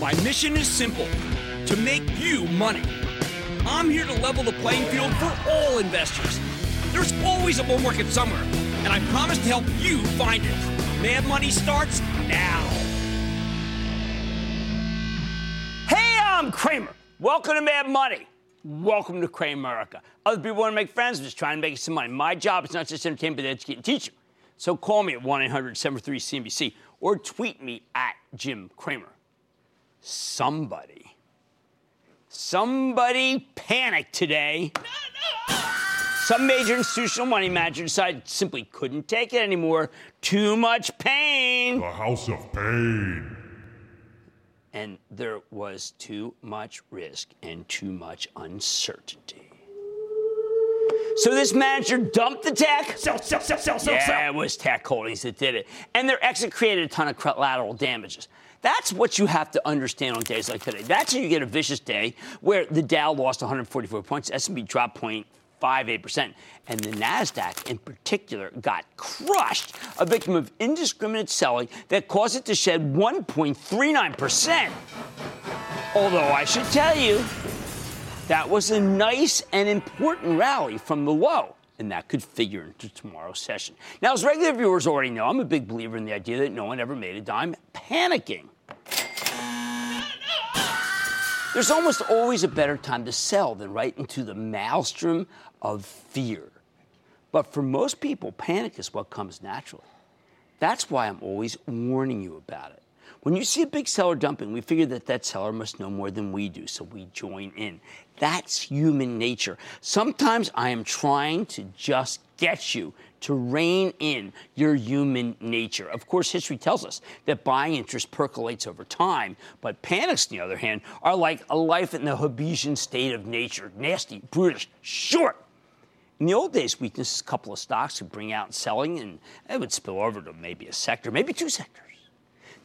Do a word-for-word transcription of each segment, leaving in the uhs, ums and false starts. My mission is simple, to make you money. I'm here to level the playing field for all investors. There's always a bull market somewhere, and I promise to help you find it. Mad Money starts now. Hey, I'm Cramer. Welcome to Mad Money. Welcome to Cramerica. Other people want to make friends, I'm just trying to make some money. My job is not just entertainment, but to educate and teach you. So call me at one eight hundred seven three C N B C or tweet me at Jim Cramer. Somebody, somebody panicked today. No, no. Some major institutional money manager decided simply couldn't take it anymore. Too much pain. The house of pain. And there was too much risk and too much uncertainty. So this manager dumped the tech. Sell, sell, sell, sell, sell, yeah, sell. Yeah, it was Tech Holdings that did it. And their exit created a ton of collateral damages. That's what you have to understand on days like today. That's how you get a vicious day where the Dow lost one hundred forty-four points, S and P dropped zero point five eight percent, and the NASDAQ in particular got crushed, a victim of indiscriminate selling that caused it to shed one point three nine percent. Although I should tell you, that was a nice and important rally from the low. And that could figure into tomorrow's session. Now, as regular viewers already know, I'm a big believer in the idea that no one ever made a dime panicking. There's almost always a better time to sell than right into the maelstrom of fear. But for most people, panic is what comes naturally. That's why I'm always warning you about it. When you see a big seller dumping, we figure that that seller must know more than we do, so we join in. That's human nature. Sometimes I am trying to just get you to rein in your human nature. Of course, history tells us that buying interest percolates over time, but panics, on the other hand, are like a life in the Hobbesian state of nature. Nasty, brutish, short. In the old days, weakness is a couple of stocks would bring out selling, and it would spill over to maybe a sector, maybe two sectors.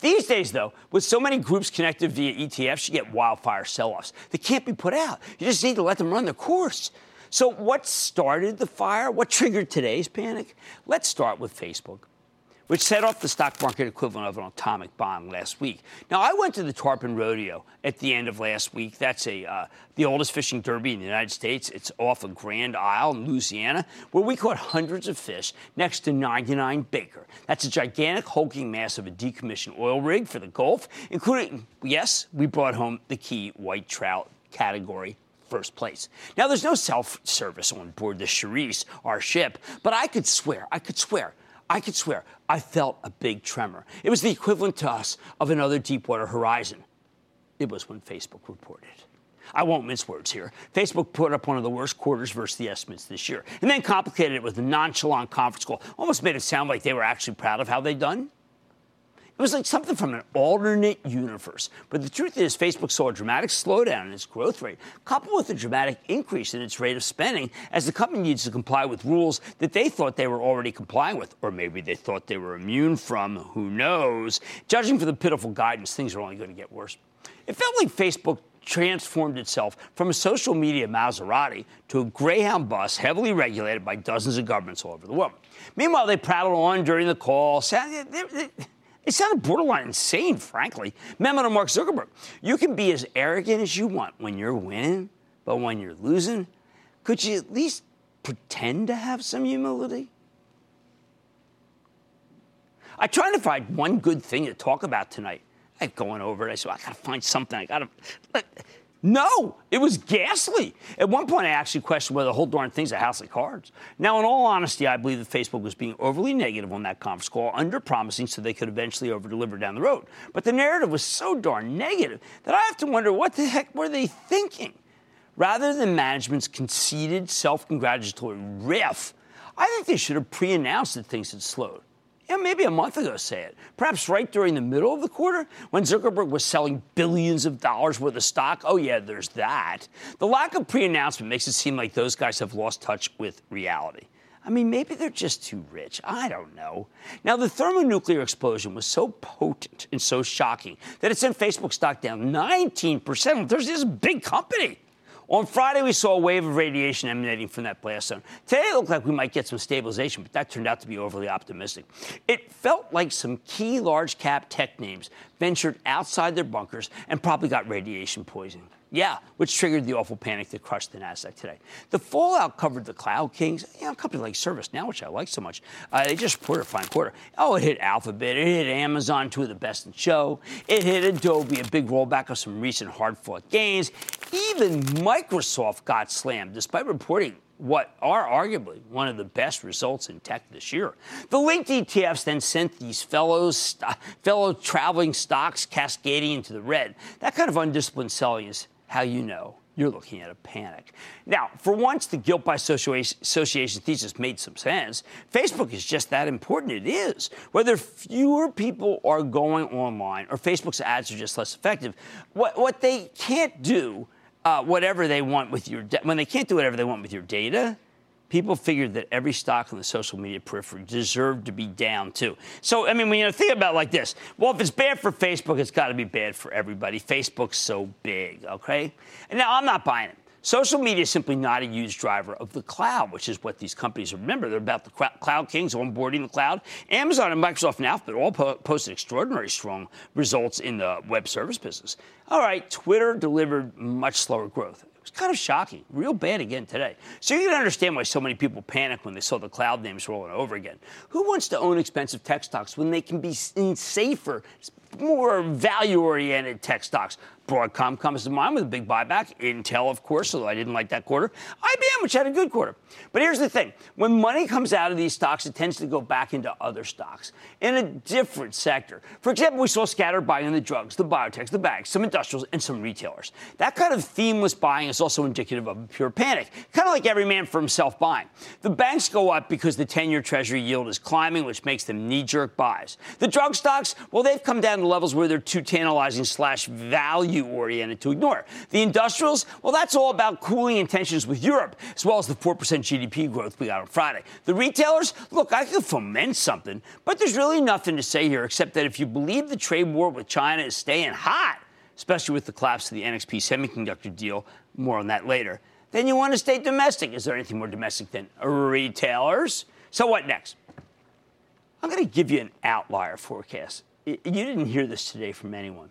These days, though, with so many groups connected via E T Fs, you get wildfire sell-offs. They can't be put out. You just need to let them run their course. So what started the fire? What triggered today's panic? Let's start with Facebook, which set off the stock market equivalent of an atomic bomb last week. Now, I went to the Tarpon Rodeo at the end of last week. That's a uh, the oldest fishing derby in the United States. It's off of Grand Isle in Louisiana, where we caught hundreds of fish next to ninety-nine Baker. That's a gigantic hulking mass of a decommissioned oil rig for the Gulf, including, yes, we brought home the key white trout category. First place. Now, there's no self-service on board the Cherise, our ship, but I could swear, I could swear, I could swear, I felt a big tremor. It was the equivalent to us of another Deepwater Horizon. It was when Facebook reported. I won't mince words here. Facebook put up one of the worst quarters versus the estimates this year, and then complicated it with a nonchalant conference call. Almost made it sound like they were actually proud of how they'd done. It was like something from an alternate universe. But the truth is, Facebook saw a dramatic slowdown in its growth rate, coupled with a dramatic increase in its rate of spending as the company needs to comply with rules that they thought they were already complying with, or maybe they thought they were immune from, who knows. Judging from the pitiful guidance, things are only going to get worse. It felt like Facebook transformed itself from a social media Maserati to a Greyhound bus heavily regulated by dozens of governments all over the world. Meanwhile, they prattled on during the call, saying, it sounded borderline insane, frankly. Memo to Mark Zuckerberg. You can be as arrogant as you want when you're winning, but when you're losing, could you at least pretend to have some humility? I tried to find one good thing to talk about tonight. I kept going over it. I said, I got to find something. I got to. No, it was ghastly. At one point, I actually questioned whether the whole darn thing's a house of cards. Now, in all honesty, I believe that Facebook was being overly negative on that conference call, under-promising so they could eventually over-deliver down the road. But the narrative was so darn negative that I have to wonder, what the heck were they thinking? Rather than management's conceited, self-congratulatory riff, I think they should have pre-announced that things had slowed. Yeah, maybe a month ago, say it. Perhaps right during the middle of the quarter, when Zuckerberg was selling billions of dollars worth of stock. Oh, yeah, there's that. The lack of pre-announcement makes it seem like those guys have lost touch with reality. I mean, maybe they're just too rich. I don't know. Now, the thermonuclear explosion was so potent and so shocking that it sent Facebook stock down nineteen percent. There's this big company. On Friday, we saw a wave of radiation emanating from that blast zone. Today, it looked like we might get some stabilization, but that turned out to be overly optimistic. It felt like some key large-cap tech names ventured outside their bunkers and probably got radiation poisoning. Yeah, which triggered the awful panic that crushed the Nasdaq today. The fallout covered the cloud kings. You know, a company like ServiceNow, which I like so much, uh, they just reported a fine quarter. Oh, it hit Alphabet. It hit Amazon, two of the best in show. It hit Adobe, a big rollback of some recent hard-fought gains. Even Microsoft got slammed, despite reporting what are arguably one of the best results in tech this year. The linked E T Fs then sent these fellows, st- fellow traveling stocks cascading into the red. That kind of undisciplined selling is how you know you're looking at a panic. Now, for once, the guilt by association thesis made some sense. Facebook is just that important. It is. Whether fewer people are going online or Facebook's ads are just less effective, what, what they can't do uh, whatever they want with your da- when they can't do whatever they want with your data, people figured that every stock on the social media periphery deserved to be down, too. So, I mean, when you think about it like this, well, if it's bad for Facebook, it's got to be bad for everybody. Facebook's so big, okay? And now, I'm not buying it. Social media is simply not a huge driver of the cloud, which is what these companies are. Remember, they're about the cloud kings, onboarding the cloud. Amazon and Microsoft and Alphabet all po- posted extraordinary strong results in the web service business. All right, Twitter delivered much slower growth. It's kind of shocking. Real bad again today. So you can understand why so many people panic when they saw the cloud names rolling over again. Who wants to own expensive tech stocks when they can be in safer, more value-oriented tech stocks? Broadcom comes to mind with a big buyback. Intel, of course, although I didn't like that quarter. I B M, which had a good quarter. But here's the thing. When money comes out of these stocks, it tends to go back into other stocks in a different sector. For example, we saw scattered buying in the drugs, the biotechs, the banks, some industrials, and some retailers. That kind of themeless buying is also indicative of a pure panic, kind of like every man for himself buying. The banks go up because the ten-year Treasury yield is climbing, which makes them knee-jerk buys. The drug stocks, well, they've come down to levels where they're too tantalizing slash value oriented to ignore. The industrials, well, that's all about cooling intentions with Europe, as well as the four percent G D P growth we got on Friday. The retailers, look, I could foment something, but there's really nothing to say here except that if you believe the trade war with China is staying hot, especially with the collapse of the N X P semiconductor deal, more on that later, then you want to stay domestic. Is there anything more domestic than retailers? So what next? I'm going to give you an outlier forecast. You didn't hear this today from anyone.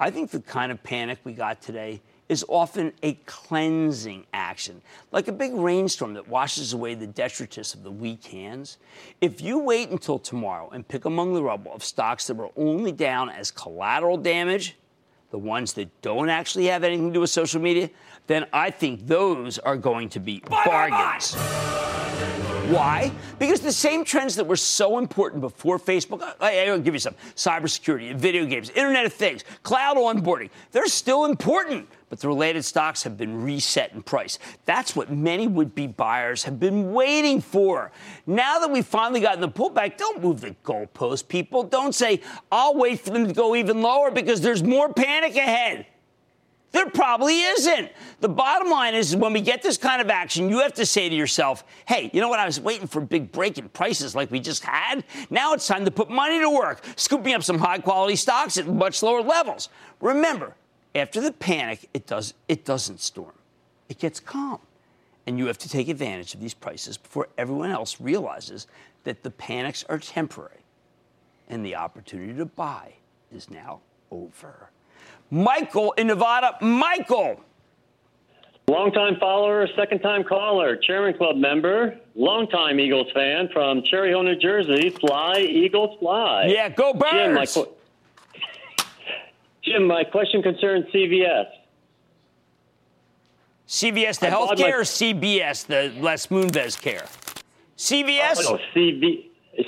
I think the kind of panic we got today is often a cleansing action, like a big rainstorm that washes away the detritus of the weak hands. If you wait until tomorrow and pick among the rubble of stocks that were only down as collateral damage, the ones that don't actually have anything to do with social media, then I think those are going to be bye, bargains. Bye, bye. Why? Because the same trends that were so important before Facebook, I, I'll give you some, cybersecurity, video games, Internet of Things, cloud onboarding, they're still important, but the related stocks have been reset in price. That's what many would-be buyers have been waiting for. Now that we've finally gotten the pullback, don't move the goalpost, people. Don't say, I'll wait for them to go even lower because there's more panic ahead. There probably isn't. The bottom line is when we get this kind of action, you have to say to yourself, hey, you know what? I was waiting for a big break in prices like we just had. Now it's time to put money to work, scooping up some high-quality stocks at much lower levels. Remember, after the panic, it does, it doesn't storm. It gets calm. And you have to take advantage of these prices before everyone else realizes that the panics are temporary and the opportunity to buy is now over. Michael in Nevada. Michael. Long-time follower, second-time caller, Chairman Club member, long-time Eagles fan from Cherry Hill, New Jersey. Fly, Eagles, fly. Yeah, go Birds. Jim, my, qu- Jim, my question concerns C V S. C V S, the I healthcare, my- or C B S, the Les Moonves care? C V S? Oh, no, C V S.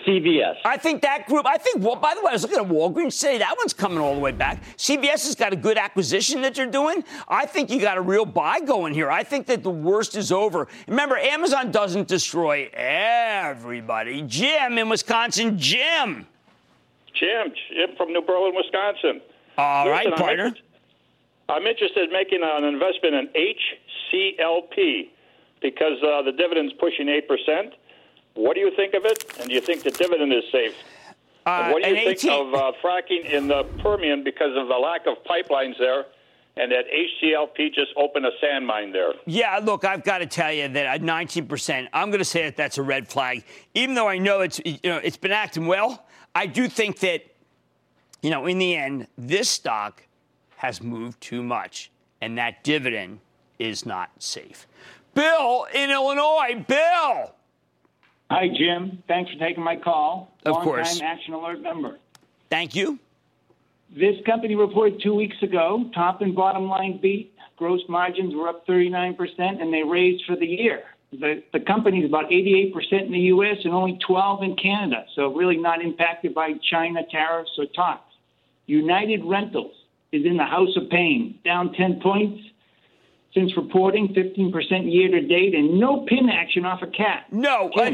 C V S. I think that group, I think, well, by the way, I was looking at Walgreens today. That one's coming all the way back. C V S has got a good acquisition that you're doing. I think you got a real buy going here. I think that the worst is over. Remember, Amazon doesn't destroy everybody. Jim in Wisconsin. Jim. Jim, Jim from New Berlin, Wisconsin. All Listen, right, partner. I'm interested, I'm interested in making an investment in H C L P because uh, the dividend's pushing eight percent. What do you think of it? And do you think the dividend is safe? Uh, what do you think eighteen- of uh, fracking in the Permian because of the lack of pipelines there? And that H C L P just opened a sand mine there. Yeah, look, I've got to tell you that at nineteen percent, I'm going to say that that's a red flag. Even though I know it's, you know, it's been acting well, I do think that you know, in the end, this stock has moved too much, and that dividend is not safe. Bill in Illinois. Bill. Hi, Jim. Thanks for taking my call. Of course. Long-time Action Alert member. Thank you. This company reported two weeks ago, top and bottom line beat. Gross margins were up thirty-nine percent, and they raised for the year. The, the company is about eighty-eight percent in the U S and only twelve percent in Canada, so really not impacted by China tariffs or talks. United Rentals is in the house of pain, down ten points since reporting, fifteen percent year-to-date, and no pin action off a cat. No, uh,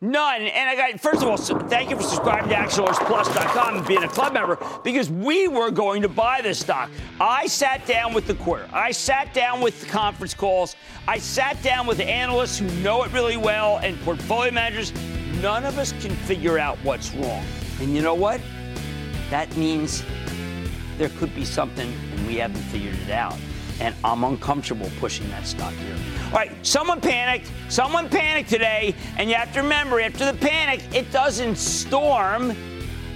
none. And I got, first of all, so thank you for subscribing to action alerts plus dot com and being a club member, because we were going to buy this stock. I sat down with the quarter. I sat down with the conference calls. I sat down with analysts who know it really well and portfolio managers. None of us can figure out what's wrong. And you know what? That means there could be something, and we haven't figured it out. And I'm uncomfortable pushing that stock here. All right, someone panicked. Someone panicked today. And you have to remember, after the panic, it doesn't storm.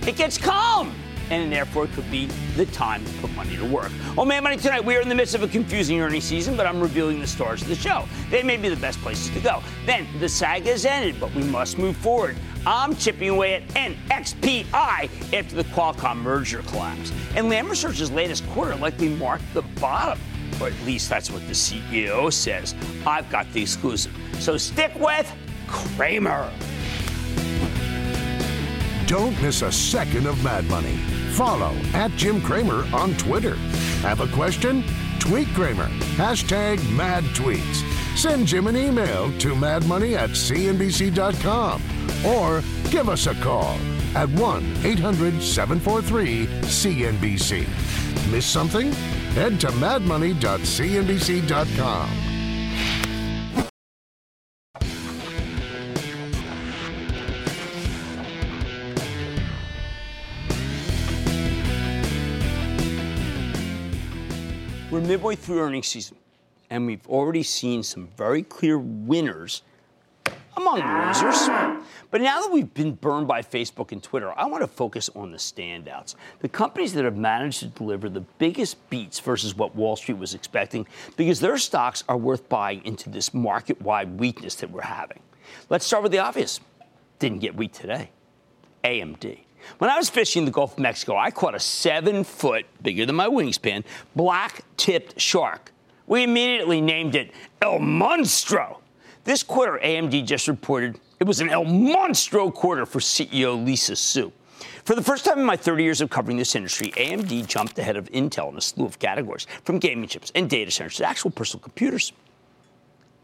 It gets calm. And therefore, it could be the time to put money to work. On Mad Money tonight, we are in the midst of a confusing earnings season, but I'm revealing the stars of the show. They may be the best places to go. Then, the saga has ended, but we must move forward. I'm chipping away at N X P after the Qualcomm merger collapse. And Lam Research's latest quarter likely marked the bottom. Or at least that's what the C E O says. I've got the exclusive. So stick with Cramer. Don't miss a second of Mad Money. Follow at Jim Cramer on Twitter. Have a question? Tweet Cramer. Hashtag Mad Tweets. Send Jim an email to mad money at c n b c dot com or give us a call at one eight hundred seven four three C N B C. Miss something? Head to mad money dot c n b c dot com. We're midway through earnings season, and we've already seen some very clear winners among losers. But now that we've been burned by Facebook and Twitter, I want to focus on the standouts, the companies that have managed to deliver the biggest beats versus what Wall Street was expecting, because their stocks are worth buying into this market-wide weakness that we're having. Let's start with the obvious. Didn't get weak today. A M D. When I was fishing the Gulf of Mexico, I caught a seven-foot, bigger than my wingspan, black-tipped shark. We immediately named it El Monstro. This quarter, A M D just reported it was an El Monstro quarter for C E O Lisa Su. For the first time in my thirty years of covering this industry, A M D jumped ahead of Intel in a slew of categories, from gaming chips and data centers to actual personal computers.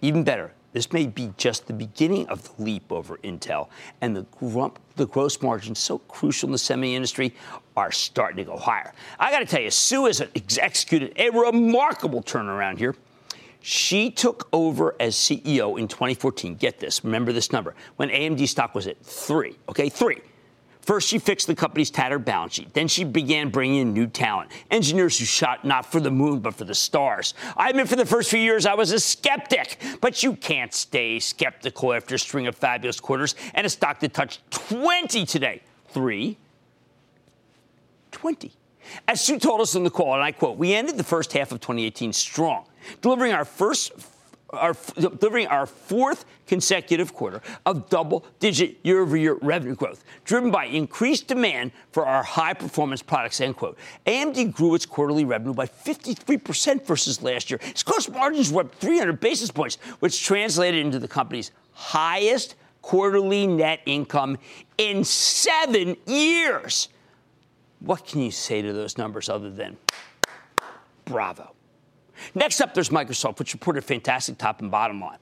Even better, this may be just the beginning of the leap over Intel, and the, grump, the gross margins so crucial in the semi industry are starting to go higher. I got to tell you, Su has executed a remarkable turnaround here. She took over as C E O in twenty fourteen. Get this. Remember this number. When A M D stock was at three. Okay, three. First, she fixed the company's tattered balance sheet. Then she began bringing in new talent, engineers who shot not for the moon, but for the stars. I admit for the first few years I was a skeptic, but you can't stay skeptical after a string of fabulous quarters and a stock that touched twenty today. Three. twenty. As Sue told us in the call, and I quote, we ended the first half of twenty eighteen strong, delivering our first, our, delivering our fourth consecutive quarter of double-digit year-over-year revenue growth, driven by increased demand for our high-performance products, end quote. A M D grew its quarterly revenue by fifty-three percent versus last year. Its gross margins were up three hundred basis points, which translated into the company's highest quarterly net income in seven years. What can you say to those numbers other than bravo? Next up, there's Microsoft, which reported fantastic top and bottom line.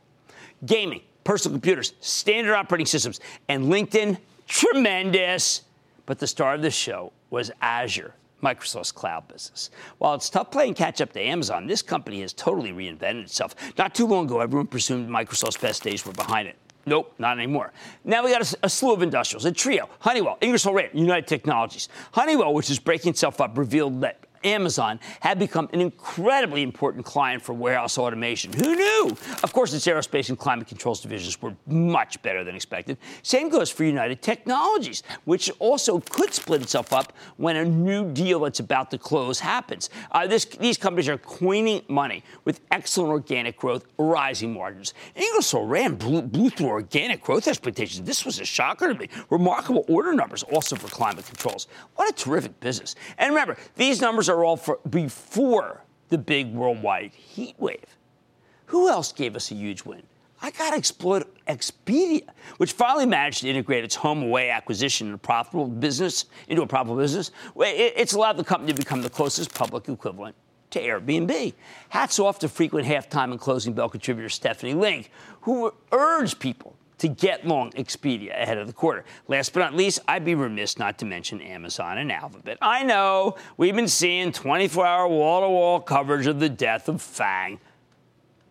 Gaming, personal computers, standard operating systems, and LinkedIn, tremendous. But the star of the show was Azure, Microsoft's cloud business. While it's tough playing catch-up to Amazon, this company has totally reinvented itself. Not too long ago, everyone presumed Microsoft's best days were behind it. Nope, not anymore. Now we got a, a slew of industrials, a trio, Honeywell, Ingersoll Rand, United Technologies. Honeywell, which is breaking itself up, revealed that Amazon, have become an incredibly important client for warehouse automation. Who knew? Of course, its aerospace and climate controls divisions were much better than expected. Same goes for United Technologies, which also could split itself up when a new deal that's about to close happens. Uh, this, these companies are coining money with excellent organic growth, rising margins. Ingersoll Rand blew, blew through organic growth expectations. This was a shocker to me. Remarkable order numbers also for climate controls. What a terrific business. And remember, these numbers are all for before the big worldwide heat wave. Who else gave us a huge win? I got to exploit Expedia, which finally managed to integrate its home away acquisition in a profitable business, into a profitable business. It's allowed the company to become the closest public equivalent to Airbnb. Hats off to frequent halftime and closing bell contributor Stephanie Link, who urged people to get long Expedia ahead of the quarter. Last but not least, I'd be remiss not to mention Amazon and Alphabet. I know we've been seeing twenty-four hour wall-to-wall coverage of the death of FANG.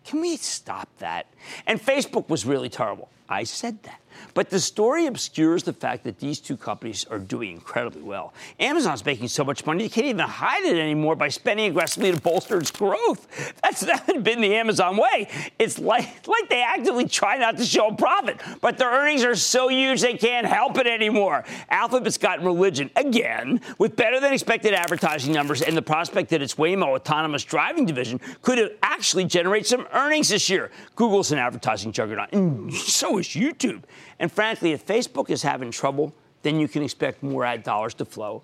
Can we stop that? And Facebook was really terrible. I said that. But the story obscures the fact that these two companies are doing incredibly well. Amazon's making so much money, you can't even hide it anymore by spending aggressively to bolster its growth. That's not been the Amazon way. It's like, like they actively try not to show a profit, but their earnings are so huge they can't help it anymore. Alphabet's gotten religion, again, with better-than-expected advertising numbers and the prospect that its Waymo autonomous driving division could actually generate some earnings this year. Google's an advertising juggernaut, and so is YouTube. And frankly, if Facebook is having trouble, then you can expect more ad dollars to flow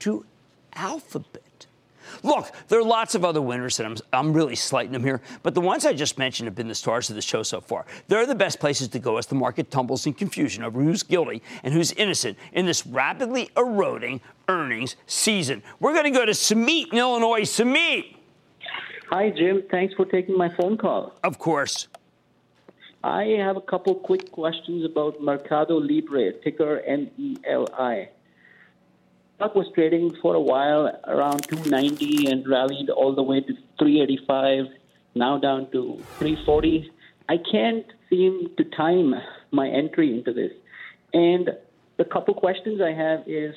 to Alphabet. Look, there are lots of other winners, and I'm, I'm really slighting them here, but the ones I just mentioned have been the stars of the show so far. They're the best places to go as the market tumbles in confusion over who's guilty and who's innocent in this rapidly eroding earnings season. We're going to go to Sumeet in Illinois. Sumeet. Hi, Jim. Thanks for taking my phone call. Of course. I have a couple quick questions about Mercado Libre, ticker M E L I. Stock was trading for a while around two ninety and rallied all the way to three eighty-five, now down to three forty. I can't seem to time my entry into this. And the couple questions I have is,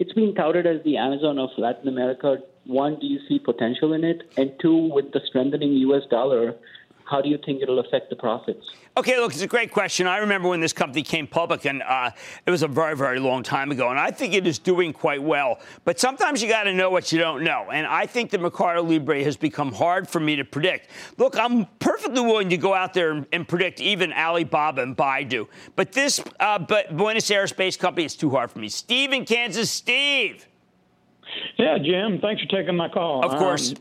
it's been touted as the Amazon of Latin America. One, do you see potential in it? And two, with the strengthening U S dollar, how do you think it'll affect the profits? Okay, look, it's a great question. I remember when this company came public, and uh, it was a very, very long time ago, and I think it is doing quite well. But sometimes you got to know what you don't know, and I think the Mercado Libre has become hard for me to predict. Look, I'm perfectly willing to go out there and, and predict even Alibaba and Baidu, but this uh, but Buenos Aires-based company is too hard for me. Steve in Kansas. Steve. Yeah, Jim, thanks for taking my call. Of course. Um,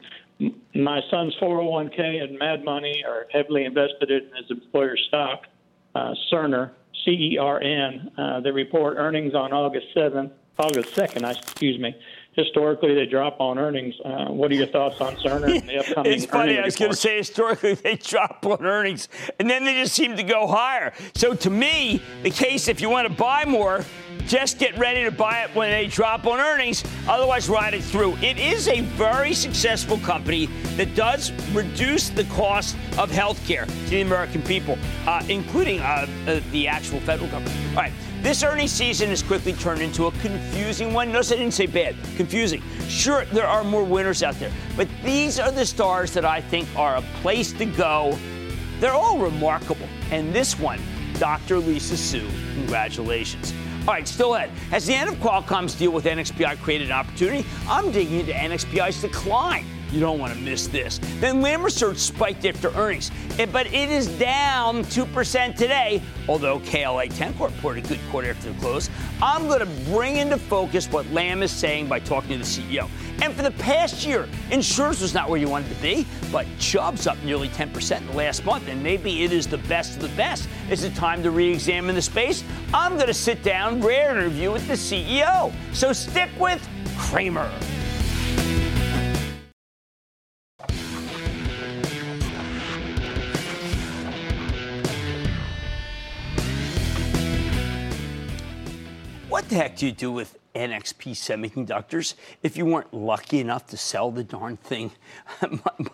My son's four oh one k and Mad Money are heavily invested in his employer stock, uh, Cerner, C E R N. Uh, they report earnings on August seventh, August second, excuse me. Historically, they drop on earnings. Uh, what are your thoughts on Cerner and the upcoming earnings? It's funny. I was going to say historically they drop on earnings, and then they just seem to go higher. So to me, the case, if you want to buy more, just get ready to buy it when they drop on earnings. Otherwise, ride it through. It is a very successful company that does reduce the cost of health care to the American people, uh, including uh, uh, the actual federal government. All right. This earnings season has quickly turned into a confusing one. Notice I didn't say bad. Confusing. Sure, there are more winners out there, but these are the stars that I think are a place to go. They're all remarkable. And this one, Doctor Lisa Su, congratulations. All right, still ahead. Has the end of Qualcomm's deal with N X P I created an opportunity? I'm digging into N X P I's decline. You don't want to miss this. Then Lam Research spiked after earnings, but it is down two percent today, although K L A Tencorp reported a good quarter after the close. I'm going to bring into focus what Lam is saying by talking to the C E O. And for the past year, insurance was not where you wanted to be, but Chubb's up nearly ten percent in the last month, and maybe it is the best of the best. Is it time to re-examine the space? I'm going to sit down, rare interview with the C E O. So stick with Cramer. What the heck do you do with N X P Semiconductors if you weren't lucky enough to sell the darn thing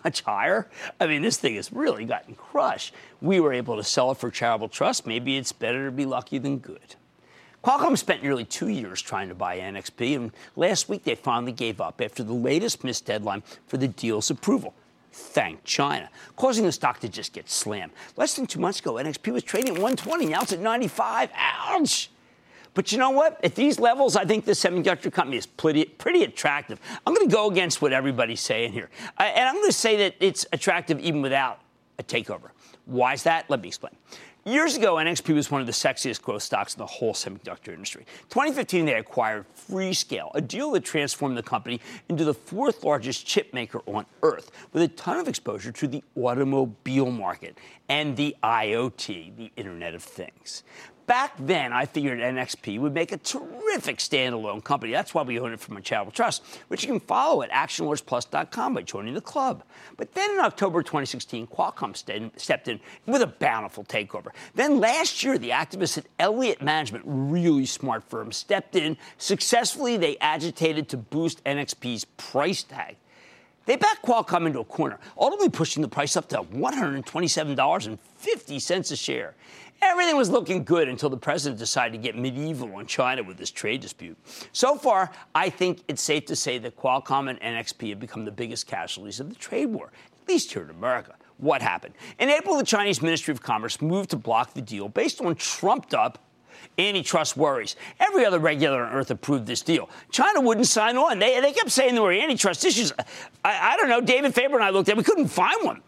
much higher? I mean, this thing has really gotten crushed. We were able to sell it for charitable trust. Maybe it's better to be lucky than good. Qualcomm spent nearly two years trying to buy N X P, and last week they finally gave up after the latest missed deadline for the deal's approval. Thank China, causing the stock to just get slammed. Less than two months ago, N X P was trading at one twenty. Now it's at ninety-five. Ouch! But you know what? At these levels, I think the semiconductor company is pretty, pretty attractive. I'm going to go against what everybody's saying here. I, and I'm going to say that it's attractive even without a takeover. Why is that? Let me explain. Years ago, N X P was one of the sexiest growth stocks in the whole semiconductor industry. twenty fifteen, they acquired Freescale, a deal that transformed the company into the fourth largest chip maker on Earth, with a ton of exposure to the automobile market and the I O T, the Internet of Things. Back then, I figured N X P would make a terrific standalone company. That's why we own it from a charitable trust, which you can follow at action alerts plus dot com by joining the club. But then in October twenty sixteen, Qualcomm st- stepped in with a bountiful takeover. Then last year, the activists at Elliott Management, really smart firm, stepped in. Successfully, they agitated to boost N X P's price tag. They backed Qualcomm into a corner, ultimately pushing the price up to one hundred twenty-seven dollars and fifty cents a share. Everything was looking good until the president decided to get medieval on China with this trade dispute. So far, I think it's safe to say that Qualcomm and N X P have become the biggest casualties of the trade war, at least here in America. What happened? In April, the Chinese Ministry of Commerce moved to block the deal based on trumped-up antitrust worries. Every other regulator on Earth approved this deal. China wouldn't sign on. They, they kept saying there were antitrust issues. I, I don't know. David Faber and I looked at it. We couldn't find one.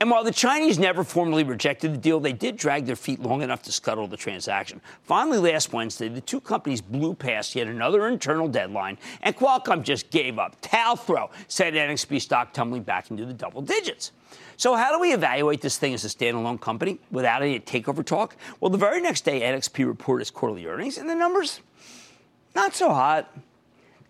And while the Chinese never formally rejected the deal, they did drag their feet long enough to scuttle the transaction. Finally, last Wednesday, the two companies blew past yet another internal deadline, and Qualcomm just gave up. Towel throw, said N X P stock tumbling back into the double digits. So how do we evaluate this thing as a standalone company without any takeover talk? Well, the very next day, N X P reported its quarterly earnings, and the numbers, not so hot.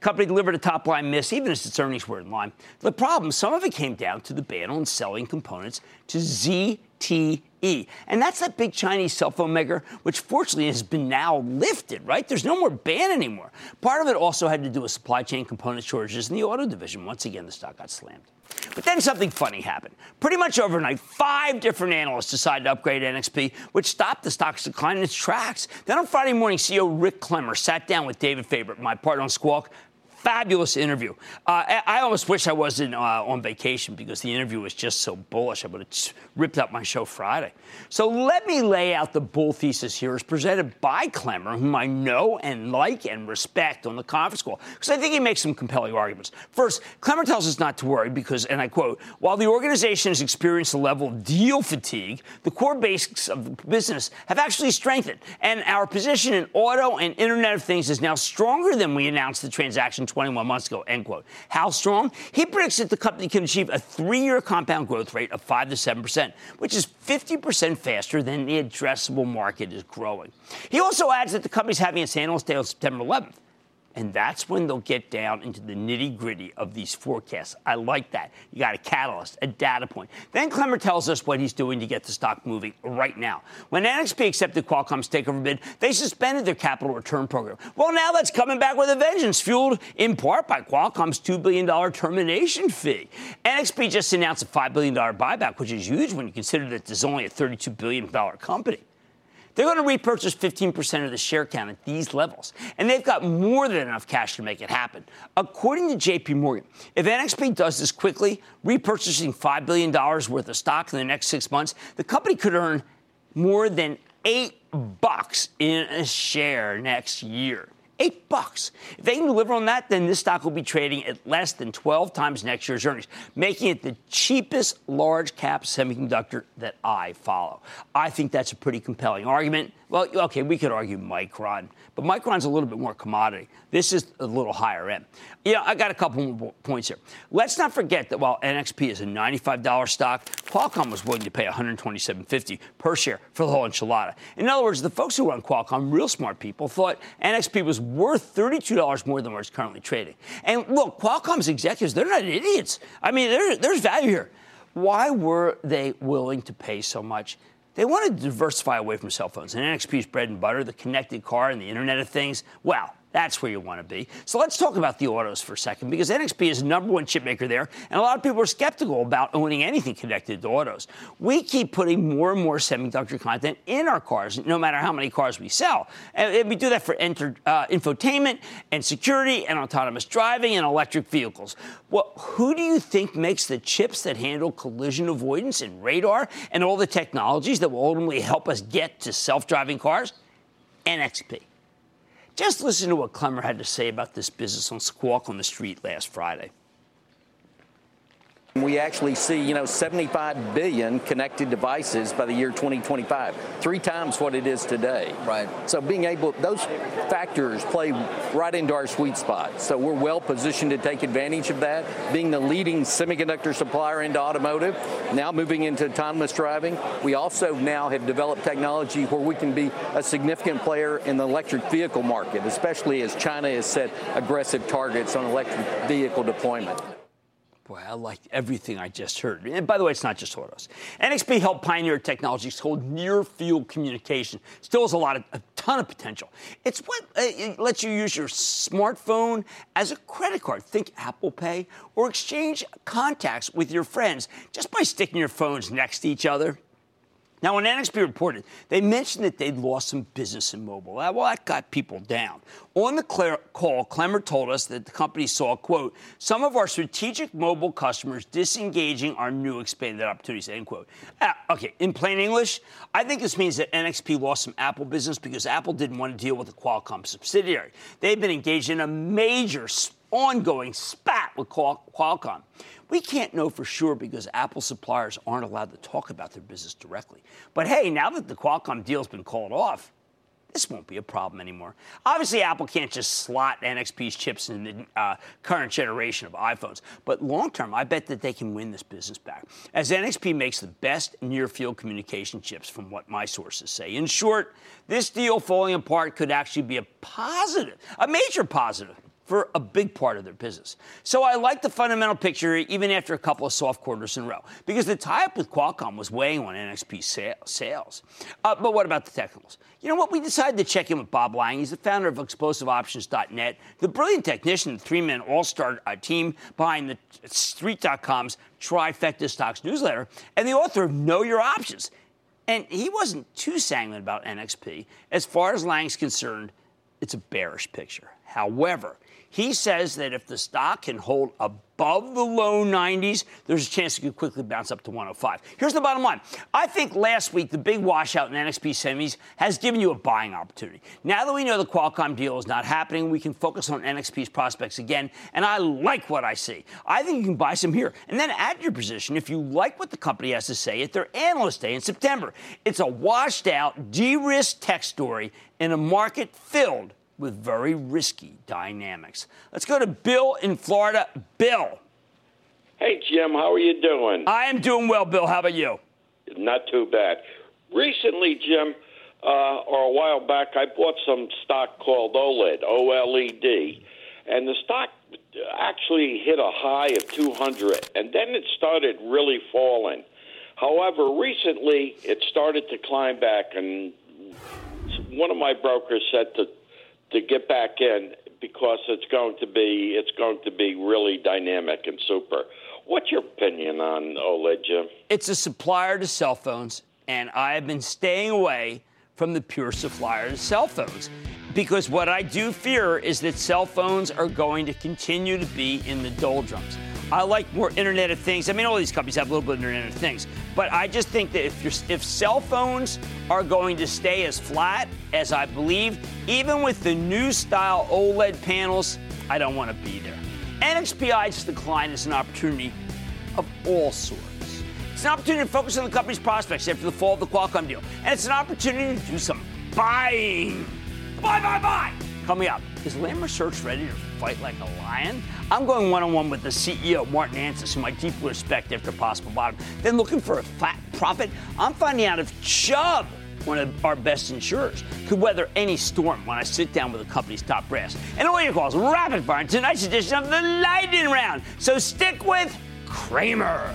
Company delivered a top-line miss, even as its earnings were in line. The problem, some of it came down to the ban on selling components to Z T E. And that's that big Chinese cell phone maker, which fortunately has been now lifted, right? There's no more ban anymore. Part of it also had to do with supply chain component shortages in the auto division. Once again, the stock got slammed. But then something funny happened. Pretty much overnight, five different analysts decided to upgrade N X P, which stopped the stock's decline in its tracks. Then on Friday morning, C E O Rick Klemmer sat down with David Faber, my partner on Squawk. Fabulous interview. Uh, I almost wish I wasn't uh, on vacation because the interview was just so bullish. I would have ripped up my show Friday. So let me lay out the bull thesis here as presented by Klemmer, whom I know and like and respect on the conference call, because I think he makes some compelling arguments. First, Klemmer tells us not to worry because, and I quote, while the organization has experienced a level of deal fatigue, the core basics of the business have actually strengthened, and our position in auto and Internet of Things is now stronger than we announced the transaction twenty-one months ago, end quote. How strong? He predicts that the company can achieve a three-year compound growth rate of five to seven percent, which is fifty percent faster than the addressable market is growing. He also adds that the company's having its analyst day on September eleventh, and that's when they'll get down into the nitty-gritty of these forecasts. I like that. You got a catalyst, a data point. Then Klemmer tells us what he's doing to get the stock moving right now. When N X P accepted Qualcomm's takeover bid, they suspended their capital return program. Well, now that's coming back with a vengeance, fueled in part by Qualcomm's two billion dollars termination fee. N X P just announced a five billion dollars buyback, which is huge when you consider that it's only a thirty-two billion dollars company. They're going to repurchase fifteen percent of the share count at these levels, and they've got more than enough cash to make it happen. According to J P Morgan, if N X P does this quickly, repurchasing five billion dollars worth of stock in the next six months, the company could earn more than eight bucks in a share next year. Eight bucks. If they can deliver on that, then this stock will be trading at less than twelve times next year's earnings, making it the cheapest large-cap semiconductor that I follow. I think that's a pretty compelling argument. Well, okay, we could argue Micron, but Micron's a little bit more commodity. This is a little higher end. You know, I got a couple more points here. Let's not forget that while N X P is a ninety-five dollars stock, Qualcomm was willing to pay one hundred twenty-seven dollars and fifty cents per share for the whole enchilada. In other words, the folks who run Qualcomm, real smart people, thought N X P was worth thirty-two dollars more than where it's currently trading. And look, Qualcomm's executives, they're not idiots. I mean, there, there's value here. Why were they willing to pay so much? They wanted to diversify away from cell phones. And N X P's bread and butter, the connected car and the Internet of Things, wow, That's where you want to be. So let's talk about the autos for a second, because N X P is number one chip maker there, and a lot of people are skeptical about owning anything connected to autos. We keep putting more and more semiconductor content in our cars, no matter how many cars we sell. And we do that for enter, uh, infotainment and security and autonomous driving and electric vehicles. Well, who do you think makes the chips that handle collision avoidance and radar and all the technologies that will ultimately help us get to self-driving cars? N X P. Just listen to what Klemmer had to say about this business on Squawk on the Street last Friday. We actually see, you know, seventy-five billion connected devices by the year twenty twenty-five, three times what it is today. Right. So being able, those factors play right into our sweet spot. So we're well positioned to take advantage of that, being the leading semiconductor supplier into automotive, now moving into autonomous driving. We also now have developed technology where we can be a significant player in the electric vehicle market, especially as China has set aggressive targets on electric vehicle deployment. Boy, I liked everything I just heard. And by the way, it's not just autos. N X P helped pioneer technologies called near-field communication. Still has a lot of, a ton of potential. It's what uh, it lets you use your smartphone as a credit card. Think Apple Pay, or exchange contacts with your friends just by sticking your phones next to each other. Now, when N X P reported, they mentioned that they'd lost some business in mobile. Well, that got people down. On the call, Klemmer told us that the company saw, quote, some of our strategic mobile customers disengaging our new expanded opportunities, end quote. Ah, okay, in plain English, I think this means that N X P lost some Apple business because Apple didn't want to deal with the Qualcomm subsidiary. They've been engaged in a major ongoing spat with Qualcomm. We can't know for sure because Apple suppliers aren't allowed to talk about their business directly. But hey, now that the Qualcomm deal's been called off, this won't be a problem anymore. Obviously, Apple can't just slot N X P's chips in the uh, current generation of iPhones. But long-term, I bet that they can win this business back, as N X P makes the best near-field communication chips, from what my sources say. In short, this deal falling apart could actually be a positive, a major positive, for a big part of their business. So I like the fundamental picture even after a couple of soft quarters in a row, because the tie-up with Qualcomm was weighing on N X P sales. Uh, but what about the technicals? You know what? We decided to check in with Bob Lang. He's the founder of explosive options dot net, the brilliant technician, the three-man all-star uh, team behind the Street dot com's Trifecta Stocks newsletter, and the author of Know Your Options. And he wasn't too sanguine about N X P. As far as Lang's concerned, it's a bearish picture. However, he says that if the stock can hold above the low nineties, there's a chance it could quickly bounce up to one oh five. Here's the bottom line. I think last week, the big washout in N X P semis has given you a buying opportunity. Now that we know the Qualcomm deal is not happening, we can focus on N X P's prospects again, and I like what I see. I think you can buy some here, and then add your position if you like what the company has to say at their Analyst Day in September. It's a washed-out, de-risked tech story in a market filled with very risky dynamics. Let's go to Bill in Florida. Bill. Hey, Jim. How are you doing? I am doing well, Bill. How about you? Not too bad. Recently, Jim, uh, or a while back, I bought some stock called OLED, O L E D, and the stock actually hit a high of two hundred, and then it started really falling. However, recently, it started to climb back, and one of my brokers said to to get back in because it's going to be it's going to be really dynamic and super. What's your opinion on OLED, Jim? It's a supplier to cell phones, and I have been staying away from the pure supplier to cell phones because what I do fear is that cell phones are going to continue to be in the doldrums. I like more Internet of Things. I mean, all these companies have a little bit of Internet of Things. But I just think that if, you're, if cell phones are going to stay as flat as I believe, even with the new style OLED panels, I don't want to be there. N X P I's decline is an opportunity of all sorts. It's an opportunity to focus on the company's prospects after the fall of the Qualcomm deal. And it's an opportunity to do some buying. Buy, buy, buy. Coming up, is Lam Research ready to fight like a lion? I'm going one-on-one with the C E O, Martin Anstice, whom I deeply respect after a possible bottom. Then looking for a fat profit, I'm finding out if Chubb, one of our best insurers, could weather any storm when I sit down with the company's top brass. And all your calls, rapid fire, in tonight's edition of the Lightning Round. So stick with Cramer.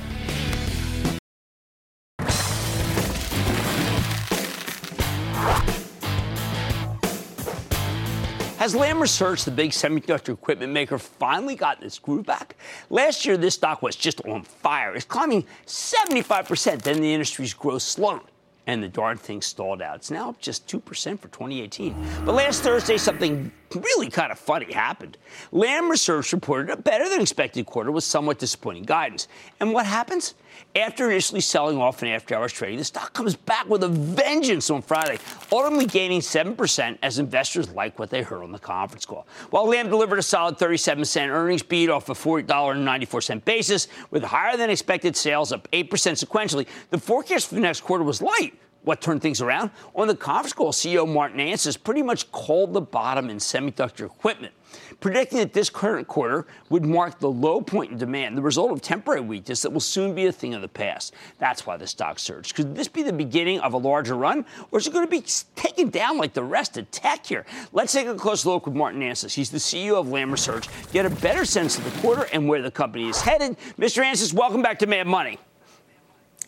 Has Has Lam Research, the big semiconductor equipment maker, finally gotten its groove back? Last year, this stock was just on fire. It's climbing seventy-five percent. Then the industry's growth slowed, and the darn thing stalled out. It's now up just two percent for twenty eighteen. But last Thursday, something really kind of funny happened. Lam Research reported a better-than-expected quarter with somewhat disappointing guidance. And what happens? After initially selling off in after-hours trading, the stock comes back with a vengeance on Friday, ultimately gaining seven percent as investors like what they heard on the conference call. While Lam delivered a solid thirty-seven cent earnings beat off a forty dollars and ninety-four cents basis, with higher-than-expected sales up eight percent sequentially, the forecast for the next quarter was light. What turned things around? On the conference call, C E O Martin Anstice pretty much called the bottom in semiconductor equipment, predicting that this current quarter would mark the low point in demand, the result of temporary weakness that will soon be a thing of the past. That's why the stock surged. Could this be the beginning of a larger run, or is it going to be taken down like the rest of tech here? Let's take a close look with Martin Anstice. He's the C E O of Lam Research. Get a better sense of the quarter and where the company is headed. Mister Anstice, welcome back to Mad Money.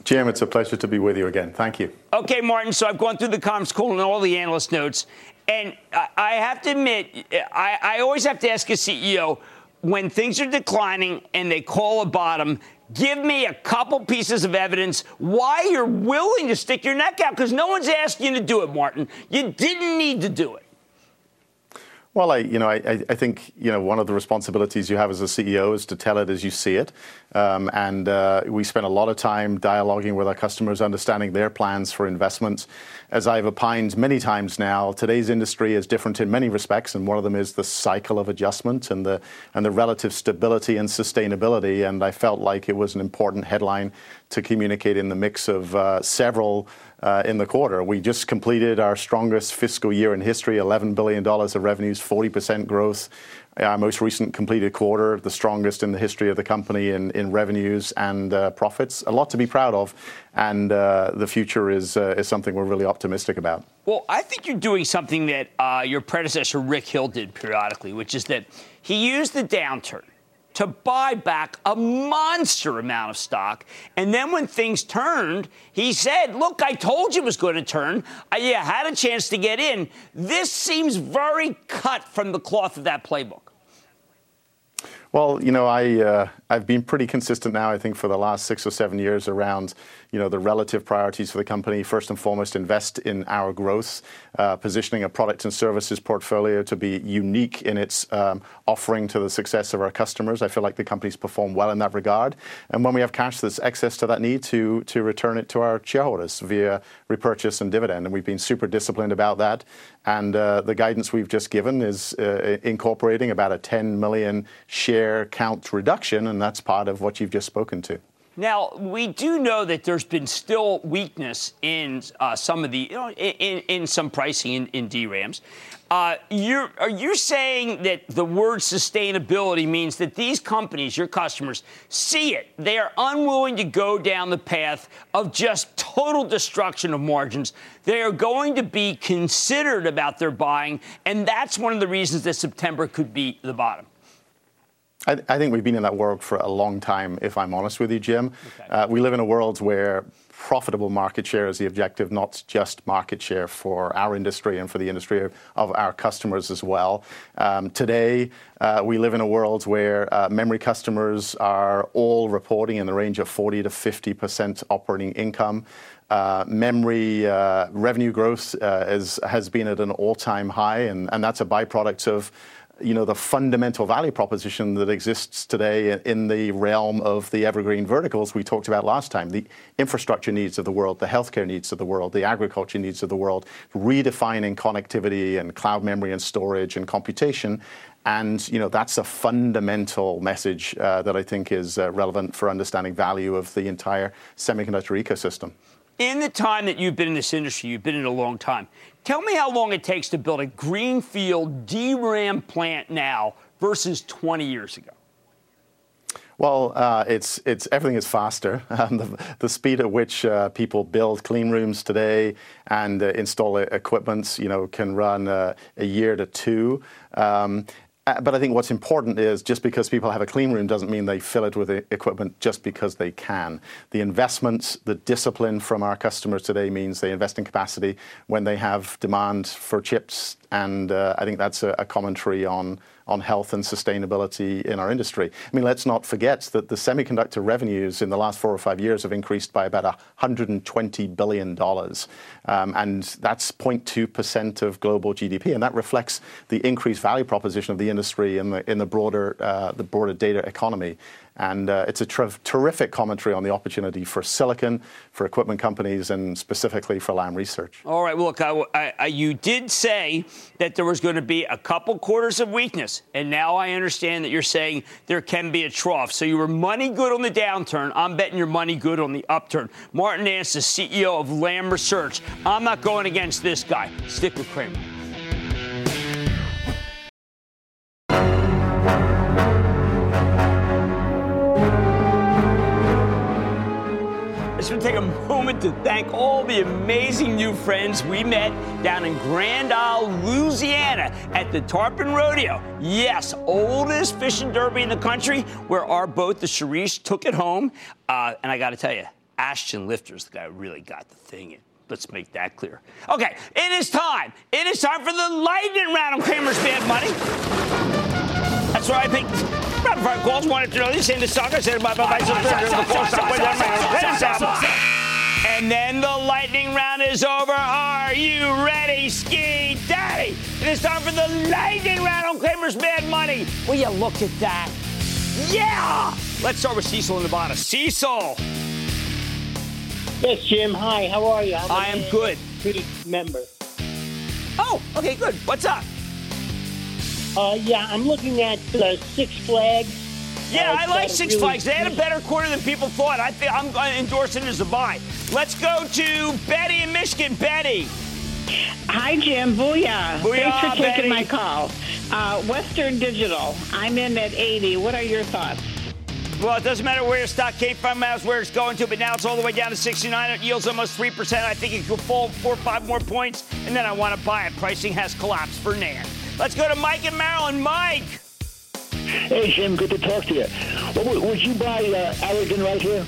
Jim, it's a pleasure to be with you again. Thank you. Okay, Martin, so I've gone through the conference call and all the analyst notes, and I have to admit, I, I always have to ask a C E O, when things are declining and they call a bottom, give me a couple pieces of evidence why you're willing to stick your neck out, because no one's asking you to do it, Martin. You didn't need to do it. Well, I, you know, I, I think you know one of the responsibilities you have as a C E O is to tell it as you see it, um, and uh, we spend a lot of time dialoguing with our customers, understanding their plans for investments. As I've opined many times now, today's industry is different in many respects, and one of them is the cycle of adjustment and the and the relative stability and sustainability. And I felt like it was an important headline to communicate in the mix of uh, several. Uh, in the quarter. We just completed our strongest fiscal year in history, eleven billion dollars of revenues, forty percent growth. Our most recent completed quarter, the strongest in the history of the company in, in revenues and uh, profits. A lot to be proud of, and uh, the future is uh, is something we're really optimistic about. Well, I think you're doing something that uh, your predecessor, Rick Hill, did periodically, which is that he used the downturn to buy back a monster amount of stock. And then when things turned, he said, look, I told you it was going to turn. I yeah, had a chance to get in. This seems very cut from the cloth of that playbook. Well, you know, I, uh, I've been pretty consistent now, I think, for the last six or seven years around, you know, the relative priorities for the company. First and foremost, invest in our growth, uh, positioning a product and services portfolio to be unique in its um, offering to the success of our customers. I feel like the company's performed well in that regard. And when we have cash that's excess to that need, to, to return it to our shareholders via repurchase and dividend. And we've been super disciplined about that. And uh, the guidance we've just given is uh, incorporating about a ten million share count reduction, and that's part of what you've just spoken to. Now, we do know that there's been still weakness in uh, some of the, you know, in, in some pricing in, in D RAMs. Uh, you're, are you saying that the word sustainability means that these companies, your customers, see it? They are unwilling to go down the path of just total destruction of margins. They are going to be considered about their buying, and that's one of the reasons that September could be the bottom. I, I think we've been in that world for a long time, if I'm honest with you, Jim. Okay. Uh, we live in a world where profitable market share is the objective, not just market share for our industry and for the industry of, of our customers as well. Um, today, uh, we live in a world where uh, memory customers are all reporting in the range of forty to fifty percent operating income. Uh, memory uh, revenue growth uh, is, has been at an all-time high, and, and that's a byproduct of you know, the fundamental value proposition that exists today in the realm of the evergreen verticals we talked about last time, the infrastructure needs of the world, the healthcare needs of the world, the agriculture needs of the world, redefining connectivity and cloud memory and storage and computation. And, you know, that's a fundamental message uh, that I think is uh, relevant for understanding value of the entire semiconductor ecosystem. In the time that you've been in this industry, you've been in a long time. Tell me how long it takes to build a greenfield D RAM plant now versus twenty years ago. Well, uh, it's it's everything is faster. Um, the, the speed at which uh, people build clean rooms today and uh, install equipments, you know, can run uh, a year to two. Um, Uh, but I think what's important is just because people have a clean room doesn't mean they fill it with equipment just because they can. The investments, the discipline from our customers today means they invest in capacity when they have demand for chips. And uh, I think that's a, a commentary on, on health and sustainability in our industry. I mean, let's not forget that the semiconductor revenues in the last four or five years have increased by about one hundred twenty billion dollars. Um, and that's zero point two percent of global G D P. And that reflects the increased value proposition of the industry in the, in the, broader, uh, the broader data economy. And uh, it's a ter terrific commentary on the opportunity for silicon, for equipment companies, and specifically for Lam Research. All right, look, I, I, I, you did say that there was going to be a couple quarters of weakness, and now I understand that you're saying there can be a trough. So you were money good on the downturn. I'm betting you're money good on the upturn. Martin Anstice, C E O of Lam Research. I'm not going against this guy. Stick with Cramer. I just want to take a moment to thank all the amazing new friends we met down in Grand Isle, Louisiana at the Tarpon Rodeo. Yes, oldest fishing derby in the country, where our boat, the Cherise, took it home. Uh, and I got to tell you, Ashton Lifter's the guy who really got the thing in. Let's make that clear. Okay, it is time. It is time for the lightning round of Cramer's Mad Money. That's right, I picked. Robert Fire Calls wanted to know this in the soccer. I said, bye bye bye. And then the lightning round is over. Are you ready, Ski Daddy? It is time for the lightning round on Cramer's Mad Money. Will you look at that? Yeah! Let's start with Cecil in Nevada. Cecil! Yes, Jim. Hi, how are you? I'm I am a, good. Pretty member. Oh, okay, good. What's up? Uh, yeah, I'm looking at uh, Six Flags. Yeah, uh, I like Six really Flags. They had a better quarter than people thought. I think I'm going to endorse it as a buy. Let's go to Betty in Michigan. Betty. Hi, Jim. Booyah. Booyah, thanks for taking Betty. my call. Uh, Western Digital. I'm in at eighty. What are your thoughts? Well, it doesn't matter where your stock came from, that's where it's going to, but now it's all the way down to sixty-nine. It yields almost three percent. I think it could fall four or five more points, and then I want to buy it. Pricing has collapsed for N A N D. Let's go to Mike in Maryland. Mike! Hey, Jim, good to talk to you. Would, would you buy uh, Allergan right here?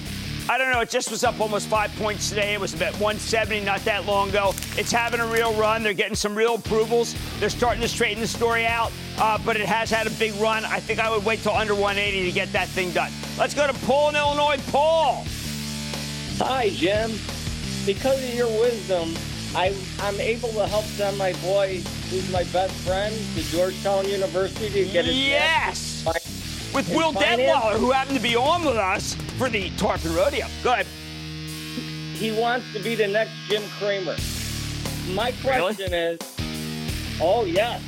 I don't know. It just was up almost five points today. It was about one seventy not that long ago. It's having a real run. They're getting some real approvals. They're starting to straighten the story out, uh, but it has had a big run. I think I would wait till under one eighty to get that thing done. Let's go to Paul in Illinois. Paul! Hi, Jim. Because of your wisdom, I, I'm able to help send my boy, who's my best friend, to Georgetown University to get his yes, master's with Will Detweiler, who happened to be on with us for the Tarpon Rodeo. Go ahead. He wants to be the next Jim Cramer. My question really? is, oh yes,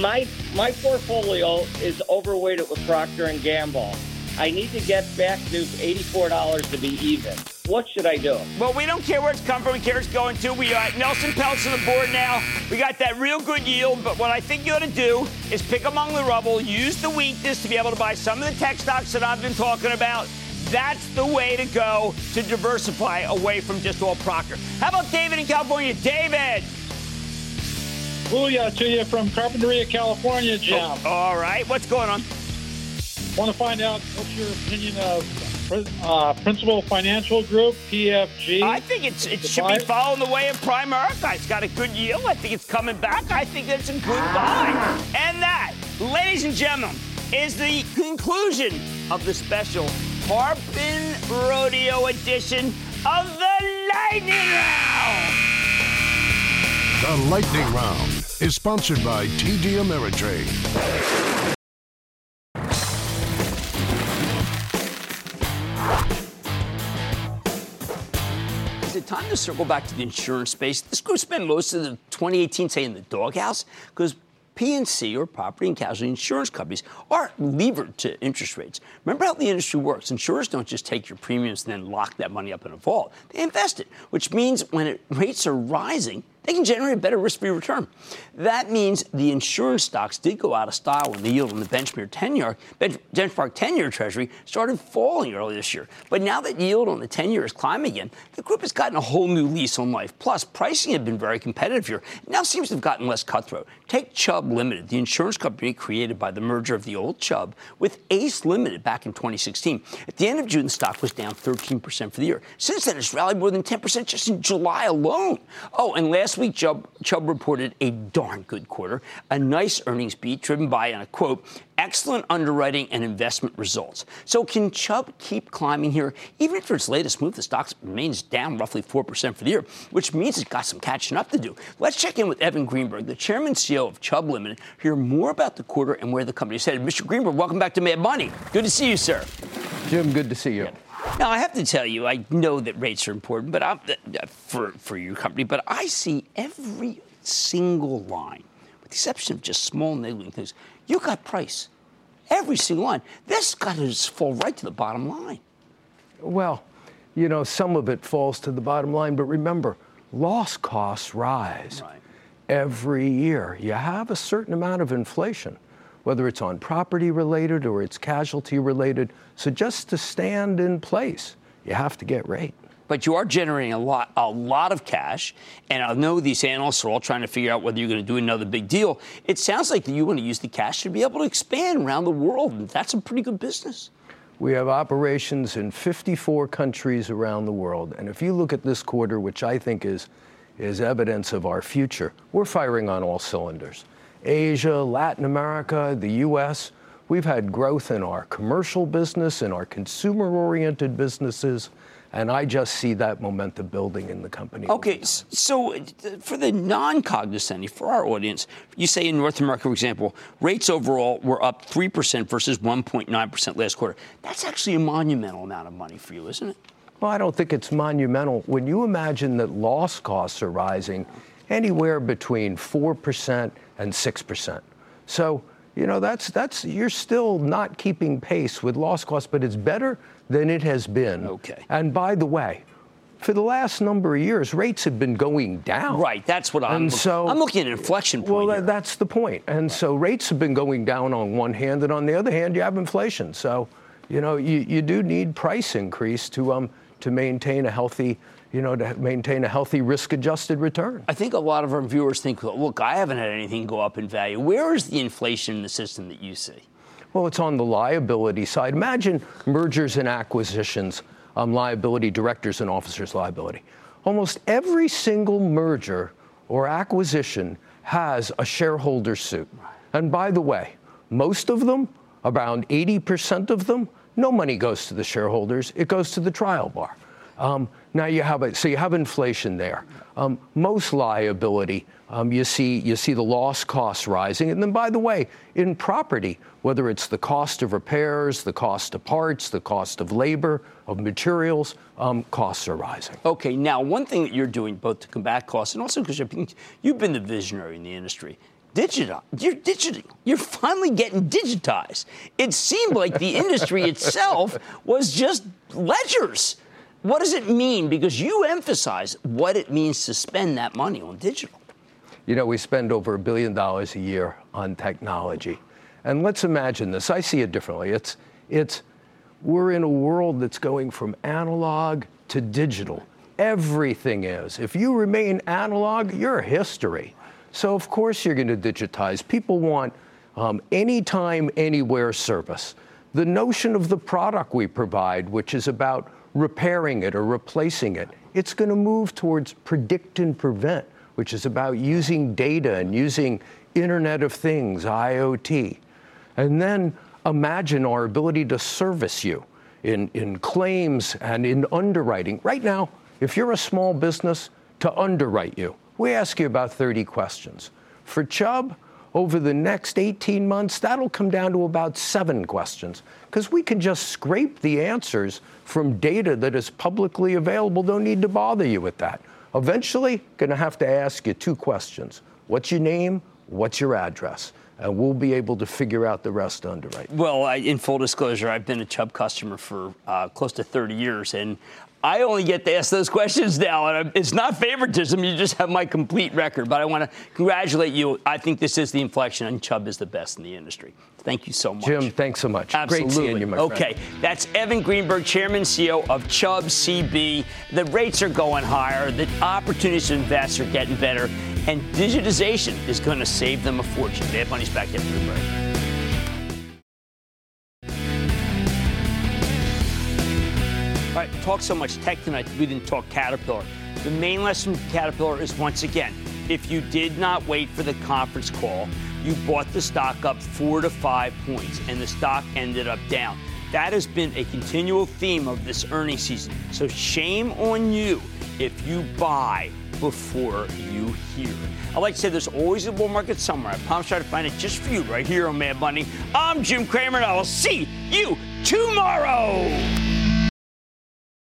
my my portfolio is overweighted with Procter and Gamble. I need to get back to eighty-four dollars to be even. What should I do? Well, we don't care where it's come from. We care where it's going to. We got Nelson Peltz on the board now. We got that real good yield. But what I think you ought to do is pick among the rubble, use the weakness to be able to buy some of the tech stocks that I've been talking about. That's the way to go to diversify away from just all Procter. How about David in California? David! Booyah to you from Carpinteria, California, Jim. Oh, all right. What's going on? Want to find out what's your opinion of Uh, Principal Financial Group, P F G. I think it's, it should buy. be following the way of Prime America. It's got a good yield. I think it's coming back. I think it's a good buy. And that, ladies and gentlemen, is the conclusion of the special Tarpon Rodeo edition of the Lightning Round. The Lightning Round is sponsored by T D Ameritrade. Time to circle back to the insurance space. This group spent most of the twenty eighteen, say, in the doghouse, because P and C, or property and casualty insurance companies, are levered to interest rates. Remember how the industry works. Insurers don't just take your premiums and then lock that money up in a vault. They invest it, which means when it, rates are rising, they can generate a better risk-free return. That means the insurance stocks did go out of style when the yield on the benchmark ten-year benchmark ten-year Treasury started falling early this year. But now that yield on the ten-year is climbing again, the group has gotten a whole new lease on life. Plus, pricing had been very competitive here. It now seems to have gotten less cutthroat. Take Chubb Limited, the insurance company created by the merger of the old Chubb with Ace Limited back in twenty sixteen. At the end of June, the stock was down thirteen percent for the year. Since then, it's rallied more than ten percent just in July alone. Oh, and last week, Chubb, Chubb reported a darn good quarter, a nice earnings beat driven by, and I quote, excellent underwriting and investment results. So can Chubb keep climbing here? Even after its latest move, the stock remains down roughly four percent for the year, which means it's got some catching up to do. Let's check in with Evan Greenberg, the chairman and C E O of Chubb Limited, hear more about the quarter and where the company is headed. Mister Greenberg, welcome back to Mad Money. Good to see you, sir. Jim, good to see you. Yeah. Now, I have to tell you, I know that rates are important but I'm, uh, for, for your company, but I see every single line, with the exception of just small niggling things, you got price. Every single line. This got to just fall right to the bottom line. Well, you know, some of it falls to the bottom line, but remember, loss costs rise right. every year. You have a certain amount of inflation, whether it's on property related or it's casualty related. So just to stand in place, you have to get rate. But you are generating a lot, a lot of cash. And I know these analysts are all trying to figure out whether you're going to do another big deal. It sounds like you want to use the cash to be able to expand around the world. And that's a pretty good business. We have operations in fifty-four countries around the world. And if you look at this quarter, which I think is, is evidence of our future, we're firing on all cylinders. Asia, Latin America, the U S, we've had growth in our commercial business, in our consumer-oriented businesses, and I just see that momentum building in the company. Okay, so for the non-cognoscenti, for our audience, you say in North America, for example, rates overall were up three percent versus one point nine percent last quarter. That's actually a monumental amount of money for you, isn't it? Well, I don't think it's monumental. When you imagine that loss costs are rising anywhere between four percent and six percent. So, you know, that's that's you're still not keeping pace with loss costs, but it's better than it has been. Okay. And by the way, for the last number of years, rates have been going down. Right. That's what I'm. And so I'm looking at an inflection point. Well, that, that's the point. And right. so rates have been going down on one hand, and on the other hand, you have inflation. So, you know, you, you do need price increase to um to maintain a healthy. you know, to maintain a healthy risk-adjusted return. I think a lot of our viewers think, look, I haven't had anything go up in value. Where is the inflation in the system that you see? Well, it's on the liability side. Imagine mergers and acquisitions, um, liability, directors and officers liability. Almost every single merger or acquisition has a shareholder suit. And by the way, most of them, around eighty percent of them, no money goes to the shareholders. It goes to the trial bar. Um, now you have it, so you have inflation there. Um, most liability, um, you see, you see the loss costs rising, and then by the way, in property, whether it's the cost of repairs, the cost of parts, the cost of labor, of materials, um, costs are rising. Okay, now one thing that you're doing both to combat costs and also because you've been the visionary in the industry. Digital, you're digital. You're finally getting digitized. It seemed like the industry itself was just ledgers. What does it mean? Because you emphasize what it means to spend that money on digital. You know, we spend over a billion dollars a year on technology. And let's imagine this. I see it differently. It's, it's, we're in a world that's going from analog to digital. Everything is. If you remain analog, you're history. So, of course, you're going to digitize. People want um, anytime, anywhere service. The notion of the product we provide, which is about repairing it or replacing it. It's going to move towards predict and prevent, which is about using data and using Internet of Things, I O T. And then imagine our ability to service you in, in claims and in underwriting. Right now, if you're a small business, to underwrite you, we ask you about thirty questions. For Chubb, over the next eighteen months, that'll come down to about seven questions, because we can just scrape the answers from data that is publicly available. Don't need to bother you with that. Eventually, going to have to ask you two questions. What's your name? What's your address? And we'll be able to figure out the rest to underwrite. Well, I, in full disclosure, I've been a Chubb customer for uh, close to thirty years, and I only get to ask those questions now, and it's not favoritism. You just have my complete record. But I want to congratulate you. I think this is the inflection, and Chubb is the best in the industry. Thank you so much. Jim, thanks so much. Absolutely. Great seeing you, my friend. Okay, that's Evan Greenberg, Chairman and C E O of Chubb C B. The rates are going higher. The opportunities to invest are getting better. And digitization is going to save them a fortune. Mad Money's back after the break. All right, talk so much tech tonight that we didn't talk Caterpillar. The main lesson from Caterpillar is, once again, if you did not wait for the conference call, you bought the stock up four to five points, and the stock ended up down. That has been a continual theme of this earnings season. So shame on you if you buy before you hear. I like to say there's always a bull market somewhere. I promise I'll try to find it just for you right here on Mad Money. I'm Jim Cramer, and I will see you tomorrow.